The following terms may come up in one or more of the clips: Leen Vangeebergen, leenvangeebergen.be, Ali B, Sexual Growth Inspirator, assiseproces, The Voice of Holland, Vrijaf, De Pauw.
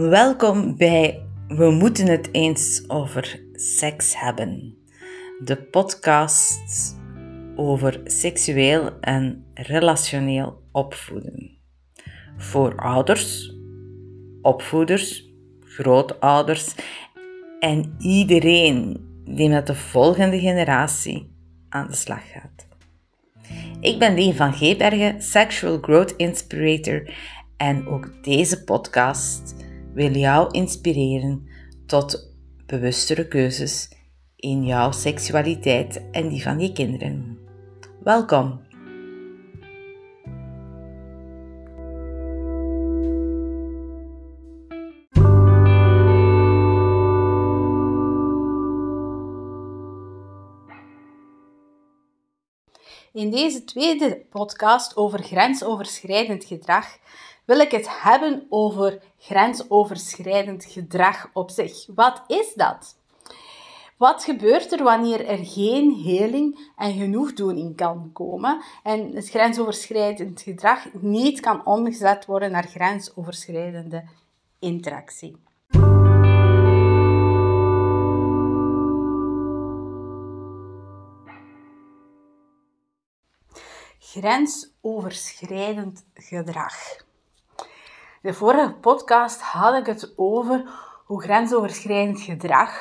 Welkom bij We moeten het eens over seks hebben. De podcast over seksueel en relationeel opvoeden. Voor ouders, opvoeders, grootouders en iedereen die met de volgende generatie aan de slag gaat. Ik ben Leen Vangeebergen, Sexual Growth Inspirator en ook deze podcast wil jou inspireren tot bewustere keuzes in jouw seksualiteit en die van je kinderen. Welkom! In deze tweede podcast over grensoverschrijdend gedrag wil ik het hebben over grensoverschrijdend gedrag op zich. Wat is dat? Wat gebeurt er wanneer er geen heling en genoegdoening kan komen en het grensoverschrijdend gedrag niet kan omgezet worden naar grensoverschrijdende interactie? Grensoverschrijdend gedrag. De vorige podcast had ik het over hoe grensoverschrijdend gedrag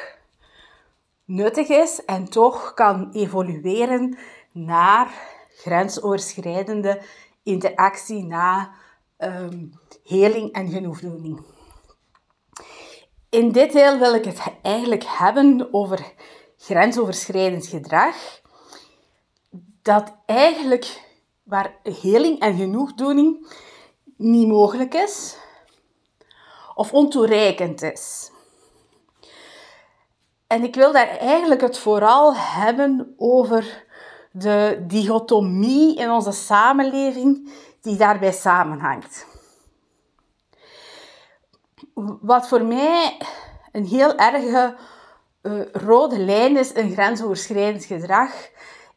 nuttig is en toch kan evolueren naar grensoverschrijdende interactie, naar heling en genoegdoening. In dit deel wil ik het eigenlijk hebben over grensoverschrijdend gedrag, dat eigenlijk waar heling en genoegdoening niet mogelijk is of ontoereikend is. En ik wil daar eigenlijk het vooral hebben over de dichotomie in onze samenleving die daarbij samenhangt. Wat voor mij een heel erge rode lijn is in grensoverschrijdend gedrag,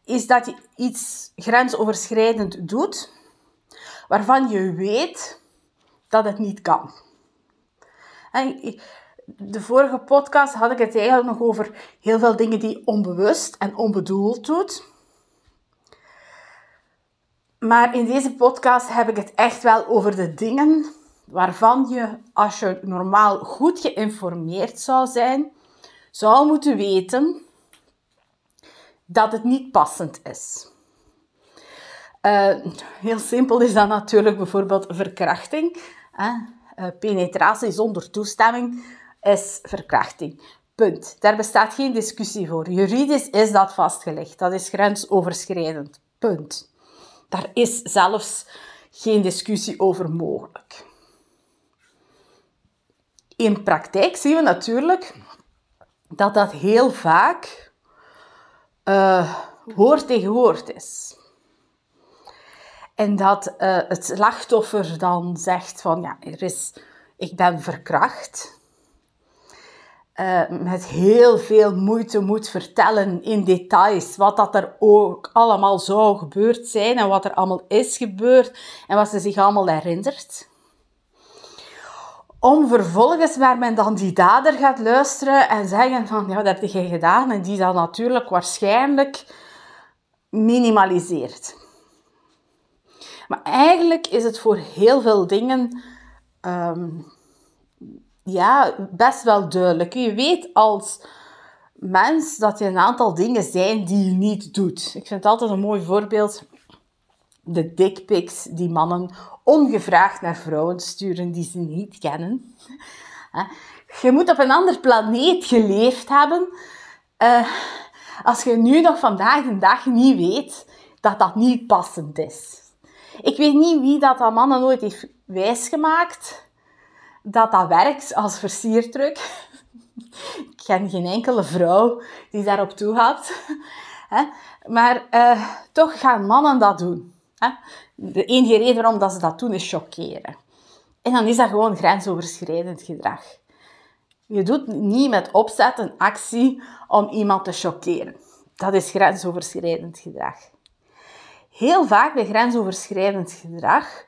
is dat je iets grensoverschrijdend doet waarvan je weet dat het niet kan. En de vorige podcast had ik het eigenlijk nog over heel veel dingen die je onbewust en onbedoeld doet. Maar in deze podcast heb ik het echt wel over de dingen waarvan je, als je normaal goed geïnformeerd zou zijn, zou moeten weten dat het niet passend is. Heel simpel is dat natuurlijk bijvoorbeeld verkrachting. Penetratie zonder toestemming is verkrachting. Punt. Daar bestaat geen discussie voor. Juridisch is dat vastgelegd. Dat is grensoverschrijdend. Punt. Daar is zelfs geen discussie over mogelijk. In praktijk zien we natuurlijk dat dat heel vaak woord tegen woord is. En dat het slachtoffer dan zegt van ja, ik ben verkracht. Met heel veel moeite moet vertellen in details wat dat er ook allemaal zou gebeurd zijn en wat er allemaal is gebeurd en wat ze zich allemaal herinnert. Om vervolgens, waar men dan die dader gaat luisteren en zeggen van, ja, dat heb je gedaan. En die dat natuurlijk waarschijnlijk minimaliseert. Maar eigenlijk is het voor heel veel dingen best wel duidelijk. Je weet als mens dat er een aantal dingen zijn die je niet doet. Ik vind het altijd een mooi voorbeeld. De dickpics die mannen ongevraagd naar vrouwen sturen die ze niet kennen. Je moet op een ander planeet geleefd hebben. Als je nu nog vandaag de dag niet weet dat dat niet passend is. Ik weet niet wie dat mannen ooit heeft wijsgemaakt. Dat werkt als versierdruk. Ik ken geen enkele vrouw die daarop toe had. Maar toch gaan mannen dat doen. De enige reden waarom dat ze dat doen is chockeren. En dan is dat gewoon grensoverschrijdend gedrag. Je doet niet met opzet een actie om iemand te chockeren. Dat is grensoverschrijdend gedrag. Heel vaak bij grensoverschrijdend gedrag,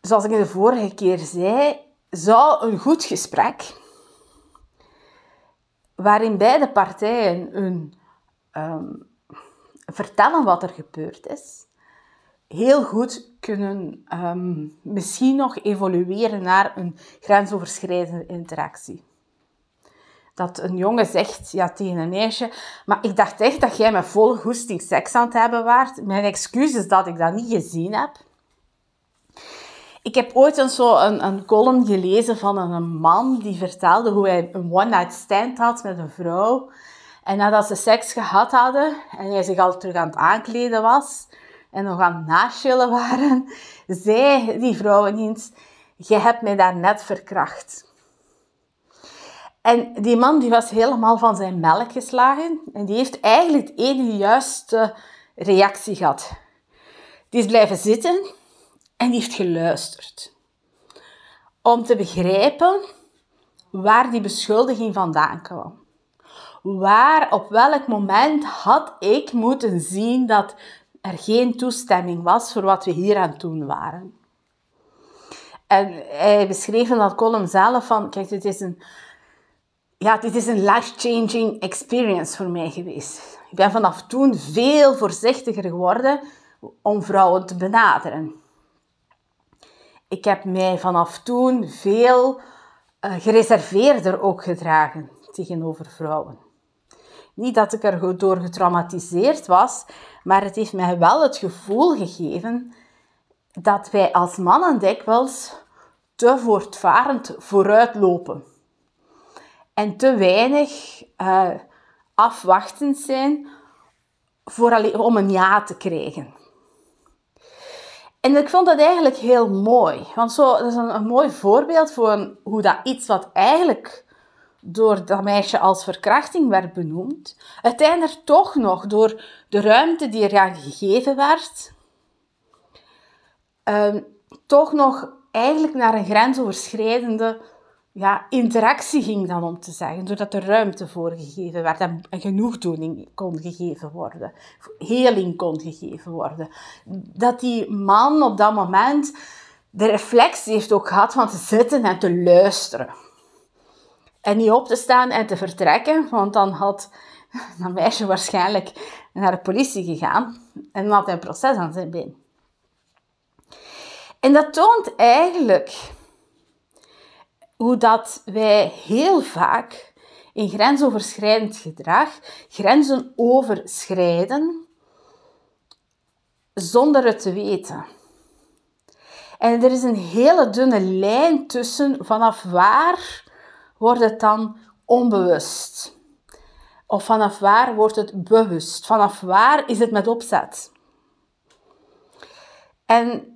zoals ik de vorige keer zei, zou een goed gesprek, waarin beide partijen hun vertellen wat er gebeurd is, heel goed kunnen misschien nog evolueren naar een grensoverschrijdende interactie. Dat een jongen zegt tegen een meisje: maar ik dacht echt dat jij met volle goesting seks aan het hebben waart. Mijn excuus is dat ik dat niet gezien heb. Ik heb ooit een column gelezen van een man die vertelde hoe hij een one-night stand had met een vrouw. En nadat ze seks gehad hadden en hij zich al terug aan het aankleden was en nog aan het nachillen waren, zei die vrouw ineens: jij hebt mij daarnet verkracht. En die man die was helemaal van zijn melk geslagen. En die heeft eigenlijk de enige juiste reactie gehad. Die is blijven zitten en die heeft geluisterd. Om te begrijpen waar die beschuldiging vandaan kwam. Op welk moment had ik moeten zien dat er geen toestemming was voor wat we hier aan het doen waren. En hij beschreef in dat column zelf van: kijk, dit is een life-changing experience voor mij geweest. Ik ben vanaf toen veel voorzichtiger geworden om vrouwen te benaderen. Ik heb mij vanaf toen veel gereserveerder ook gedragen tegenover vrouwen. Niet dat ik er goed door getraumatiseerd was, maar het heeft mij wel het gevoel gegeven dat wij als mannen dikwijls te voortvarend vooruitlopen. En te weinig afwachtend zijn om een ja te krijgen. En ik vond dat eigenlijk heel mooi. Want dat is een mooi voorbeeld voor hoe dat iets wat eigenlijk door dat meisje als verkrachting werd benoemd, uiteindelijk toch nog door de ruimte die eraan gegeven werd, toch nog eigenlijk naar een grensoverschrijdende interactie ging dan, om te zeggen, doordat er ruimte voor gegeven werd en genoegdoening kon gegeven worden, heling kon gegeven worden. Dat die man op dat moment de reflex heeft ook gehad van te zitten en te luisteren. En niet op te staan en te vertrekken, want dan had dat meisje waarschijnlijk naar de politie gegaan en dan had hij een proces aan zijn been. En dat toont eigenlijk hoe dat wij heel vaak in grensoverschrijdend gedrag grenzen overschrijden zonder het te weten. En er is een hele dunne lijn tussen vanaf waar wordt het dan onbewust. Of vanaf waar wordt het bewust. Vanaf waar is het met opzet. En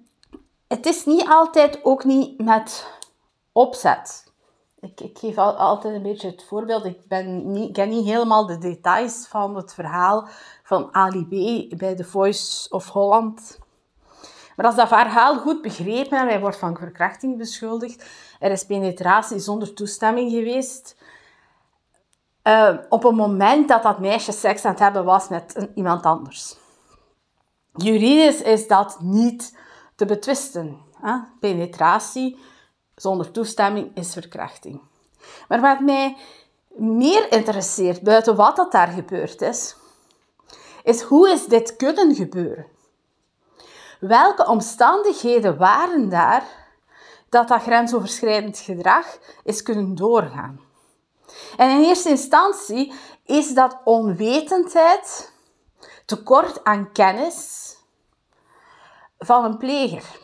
het is niet altijd, ook niet met opzet. Ik geef altijd een beetje het voorbeeld. Ik ken niet helemaal de details van het verhaal van Ali B bij The Voice of Holland. Maar als dat verhaal goed begrepen en hij wordt van verkrachting beschuldigd, er is penetratie zonder toestemming geweest. Op een moment dat meisje seks aan het hebben was met iemand anders. Juridisch is dat niet te betwisten. Hè? Penetratie zonder toestemming is verkrachting. Maar wat mij meer interesseert, buiten wat dat daar gebeurd is, is hoe is dit kunnen gebeuren? Welke omstandigheden waren daar dat grensoverschrijdend gedrag is kunnen doorgaan? En in eerste instantie is dat onwetendheid, tekort aan kennis van een pleger.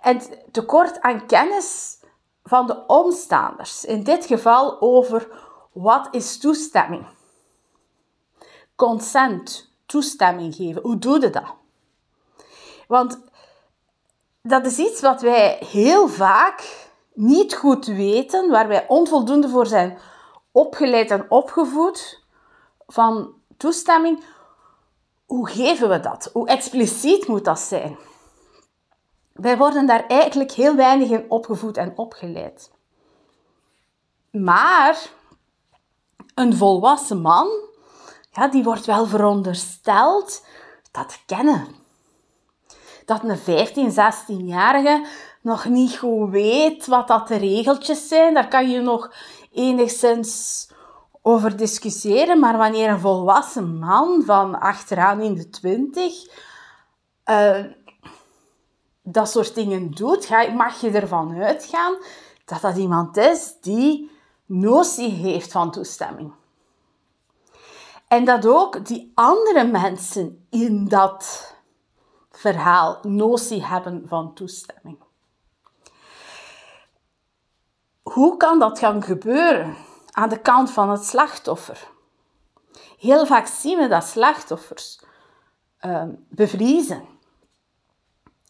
En tekort aan kennis van de omstaanders. In dit geval over wat is toestemming. Consent, toestemming geven. Hoe doe je dat? Want dat is iets wat wij heel vaak niet goed weten, waar wij onvoldoende voor zijn opgeleid en opgevoed. Van toestemming, hoe geven we dat? Hoe expliciet moet dat zijn? Wij worden daar eigenlijk heel weinig in opgevoed en opgeleid. Maar een volwassen man, die wordt wel verondersteld dat te kennen. dat een 14, 16-jarige nog niet goed weet wat dat de regeltjes zijn. Daar kan je nog enigszins over discussiëren. Maar wanneer een volwassen man van achteraan in de 20 dat soort dingen doet, mag je ervan uitgaan dat dat iemand is die notie heeft van toestemming. En dat ook die andere mensen in dat verhaal notie hebben van toestemming. Hoe kan dat gaan gebeuren? Aan de kant van het slachtoffer. Heel vaak zien we dat slachtoffers bevriezen.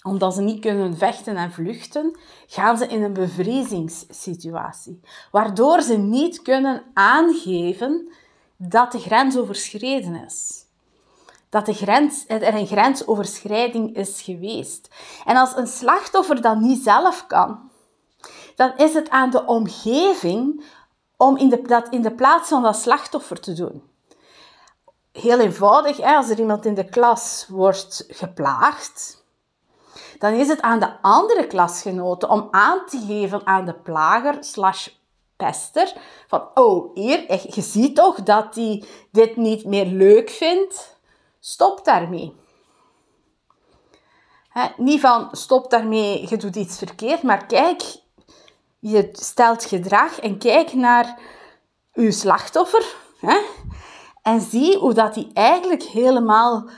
Omdat ze niet kunnen vechten en vluchten, gaan ze in een bevriezingssituatie. Waardoor ze niet kunnen aangeven dat de grens overschreden is. Dat er een grensoverschrijding is geweest. En als een slachtoffer dat niet zelf kan, dan is het aan de omgeving om dat in de plaats van dat slachtoffer te doen. Heel eenvoudig, als er iemand in de klas wordt geplaagd, dan is het aan de andere klasgenoten om aan te geven aan de plager/pester van, oh, hier, je ziet toch dat hij dit niet meer leuk vindt. Stop daarmee. Niet van, stop daarmee, je doet iets verkeerd, maar kijk, je stelt gedrag en kijk naar uw slachtoffer. En zie hoe dat hij eigenlijk helemaal...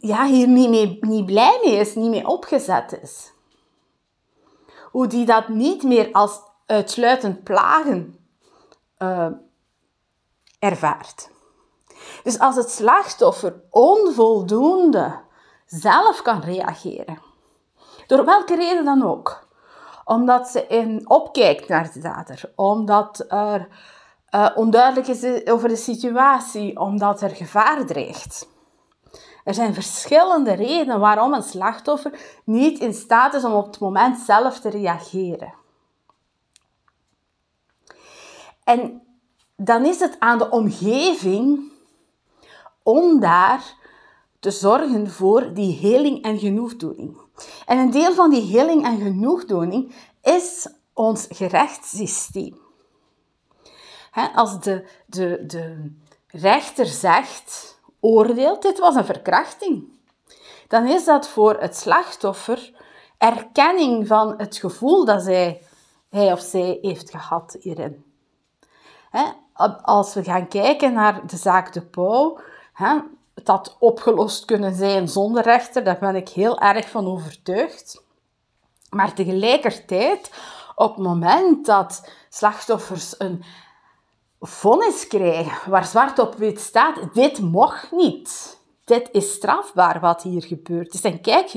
ja, hier niet blij mee is, niet mee opgezet is. Hoe die dat niet meer als uitsluitend plagen ervaart. Dus als het slachtoffer onvoldoende zelf kan reageren, door welke reden dan ook, omdat ze opkijkt naar de dader, omdat er onduidelijk is over de situatie, omdat er gevaar dreigt. Er zijn verschillende redenen waarom een slachtoffer niet in staat is om op het moment zelf te reageren. En dan is het aan de omgeving om daar te zorgen voor die heling en genoegdoening. En een deel van die heling en genoegdoening is ons gerechtssysteem. Als de rechter zegt... oordeelt, dit was een verkrachting. Dan is dat voor het slachtoffer erkenning van het gevoel dat hij of zij heeft gehad hierin. Als we gaan kijken naar de zaak De Pauw, het had opgelost kunnen zijn zonder rechter, daar ben ik heel erg van overtuigd. Maar tegelijkertijd, op het moment dat slachtoffers een vonnis krijgen, waar zwart op wit staat, dit mocht niet. Dit is strafbaar wat hier gebeurd is. En kijk,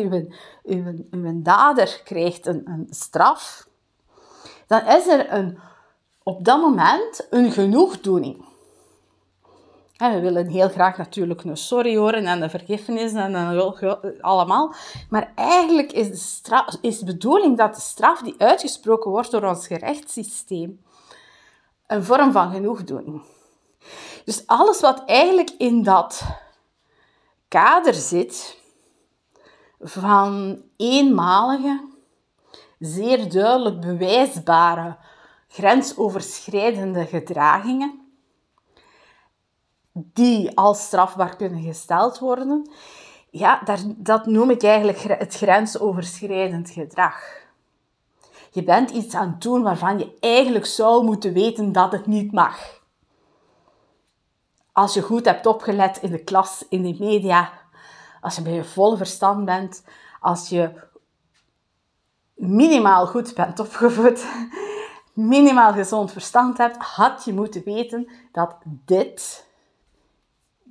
uw dader krijgt een straf. Dan is er op dat moment een genoegdoening. En we willen heel graag natuurlijk een sorry horen en een vergiffenis en een, allemaal. Maar eigenlijk is de bedoeling dat de straf die uitgesproken wordt door ons gerechtssysteem een vorm van genoegdoening. Dus alles wat eigenlijk in dat kader zit van eenmalige, zeer duidelijk bewijsbare, grensoverschrijdende gedragingen, die als strafbaar kunnen gesteld worden, ja, dat noem ik eigenlijk het grensoverschrijdend gedrag. Je bent iets aan het doen waarvan je eigenlijk zou moeten weten dat het niet mag. Als je goed hebt opgelet in de klas, in de media, als je bij je volle verstand bent, als je minimaal goed bent opgevoed, minimaal gezond verstand hebt, had je moeten weten dat dit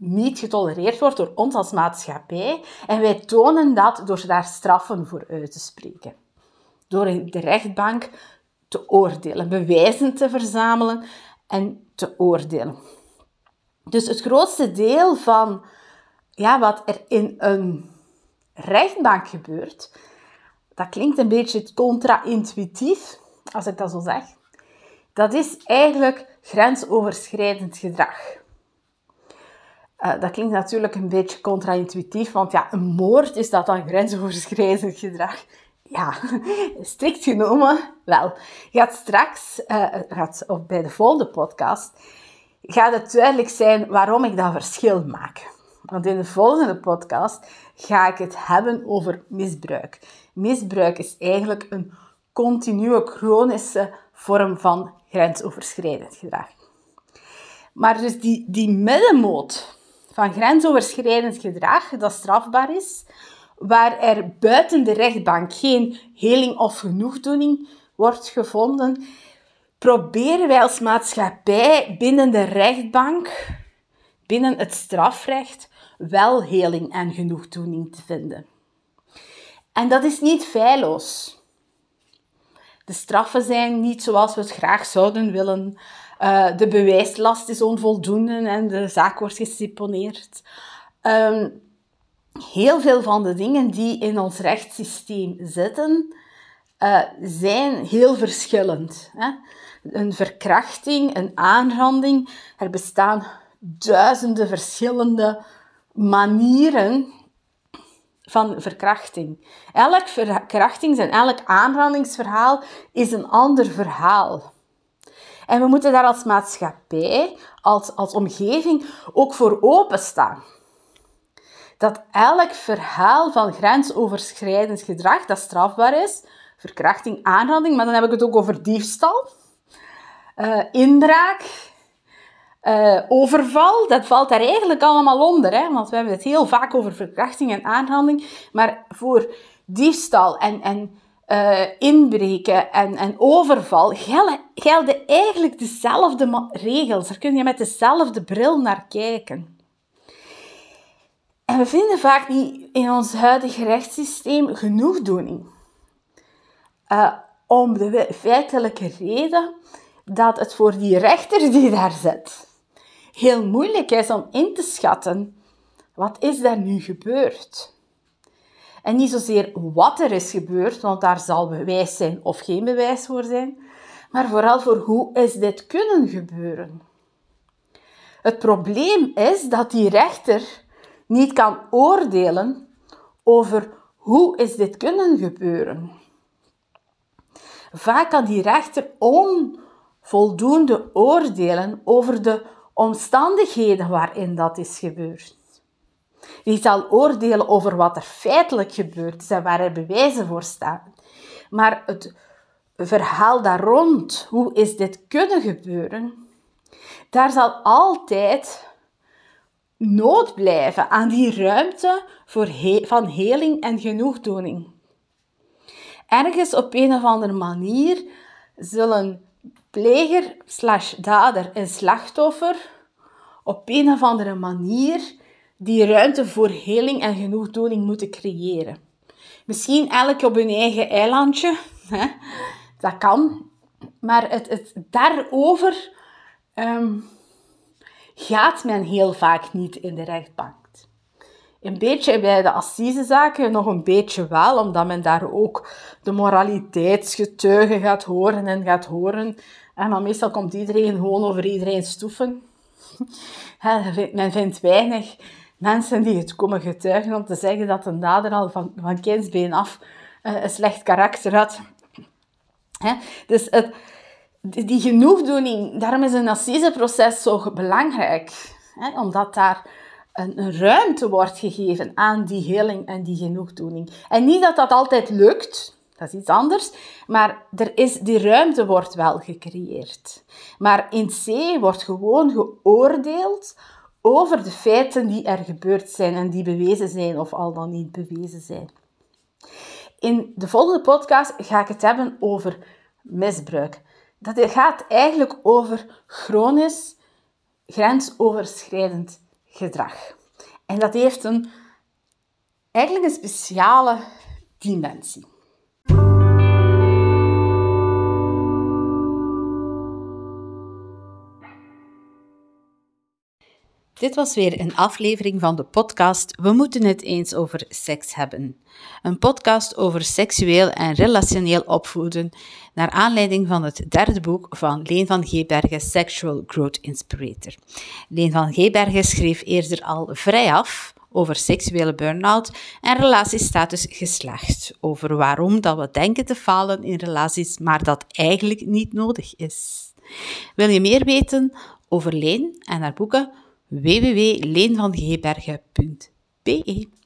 niet getolereerd wordt door ons als maatschappij. En wij tonen dat door daar straffen voor uit te spreken. Door in de rechtbank te oordelen, bewijzen te verzamelen en te oordelen. Dus het grootste deel van wat er in een rechtbank gebeurt, dat klinkt een beetje contra-intuïtief, als ik dat zo zeg, dat is eigenlijk grensoverschrijdend gedrag. Dat klinkt natuurlijk een beetje contra-intuïtief, want ja, een moord, is dat dan grensoverschrijdend gedrag? Ja, strikt genomen wel. Gaat straks, of bij de volgende podcast, gaat het duidelijk zijn waarom ik dat verschil maak. Want in de volgende podcast ga ik het hebben over misbruik. Misbruik is eigenlijk een continue, chronische vorm van grensoverschrijdend gedrag. Maar dus die middenmoot van grensoverschrijdend gedrag dat strafbaar is, waar er buiten de rechtbank geen heling of genoegdoening wordt gevonden, proberen wij als maatschappij binnen de rechtbank, binnen het strafrecht, wel heling en genoegdoening te vinden. En dat is niet feilloos. De straffen zijn niet zoals we het graag zouden willen. De bewijslast is onvoldoende en de zaak wordt geseponeerd. Heel veel van de dingen die in ons rechtssysteem zitten, zijn heel verschillend. Hè? Een verkrachting, een aanranding, er bestaan duizenden verschillende manieren van verkrachting. Elk verkrachtings- en elk aanrandingsverhaal is een ander verhaal. En we moeten daar als maatschappij, als omgeving, ook voor openstaan. Dat elk verhaal van grensoverschrijdend gedrag dat strafbaar is, verkrachting, aanranding, maar dan heb ik het ook over diefstal, inbraak, overval, dat valt daar eigenlijk allemaal onder, hè? Want we hebben het heel vaak over verkrachting en aanranding, maar voor diefstal en inbreken en overval gelden eigenlijk dezelfde regels. Daar kun je met dezelfde bril naar kijken. En we vinden vaak niet in ons huidige rechtssysteem genoegdoening. Om de feitelijke reden dat het voor die rechter die daar zit heel moeilijk is om in te schatten wat is daar nu gebeurd. En niet zozeer wat er is gebeurd, want daar zal bewijs zijn of geen bewijs voor zijn, maar vooral voor hoe is dit kunnen gebeuren. Het probleem is dat die rechter niet kan oordelen over hoe is dit kunnen gebeuren. Vaak kan die rechter onvoldoende oordelen over de omstandigheden waarin dat is gebeurd. Die zal oordelen over wat er feitelijk gebeurd is en waar er bewijzen voor staan. Maar het verhaal daar rond, hoe is dit kunnen gebeuren, daar zal altijd nood blijven aan die ruimte voor van heling en genoegdoening. Ergens op een of andere manier zullen pleger / dader en slachtoffer op een of andere manier die ruimte voor heling en genoegdoening moeten creëren. Misschien elk op hun eigen eilandje, hè? Dat kan, maar het daarover gaat men heel vaak niet in de rechtbank. Een beetje bij de assisezaken, nog een beetje wel, omdat men daar ook de moraliteitsgetuigen gaat horen en gaat horen. En dan meestal komt iedereen gewoon over iedereen stoeven. Men vindt weinig mensen die het komen getuigen om te zeggen dat een dader al van kindsbeen af een slecht karakter had. Hè? Dus die genoegdoening, daarom is een assiseproces zo belangrijk. Hè? Omdat daar een ruimte wordt gegeven aan die heling en die genoegdoening. En niet dat dat altijd lukt, dat is iets anders, maar die ruimte wordt wel gecreëerd. Maar in C wordt gewoon geoordeeld over de feiten die er gebeurd zijn en die bewezen zijn of al dan niet bewezen zijn. In de volgende podcast ga ik het hebben over misbruik. Dat gaat eigenlijk over chronisch grensoverschrijdend gedrag. En dat heeft eigenlijk een speciale dimensie. Dit was weer een aflevering van de podcast We moeten het eens over seks hebben. Een podcast over seksueel en relationeel opvoeden, naar aanleiding van het derde boek van Leen Vangeebergen, Sexual Growth Inspirator. Leen Vangeebergen schreef eerder al vrijaf over seksuele burn-out en relatiestatus geslacht, over waarom dat we denken te falen in relaties, maar dat eigenlijk niet nodig is. Wil je meer weten over Leen en haar boeken? www.leenvangeebergen.be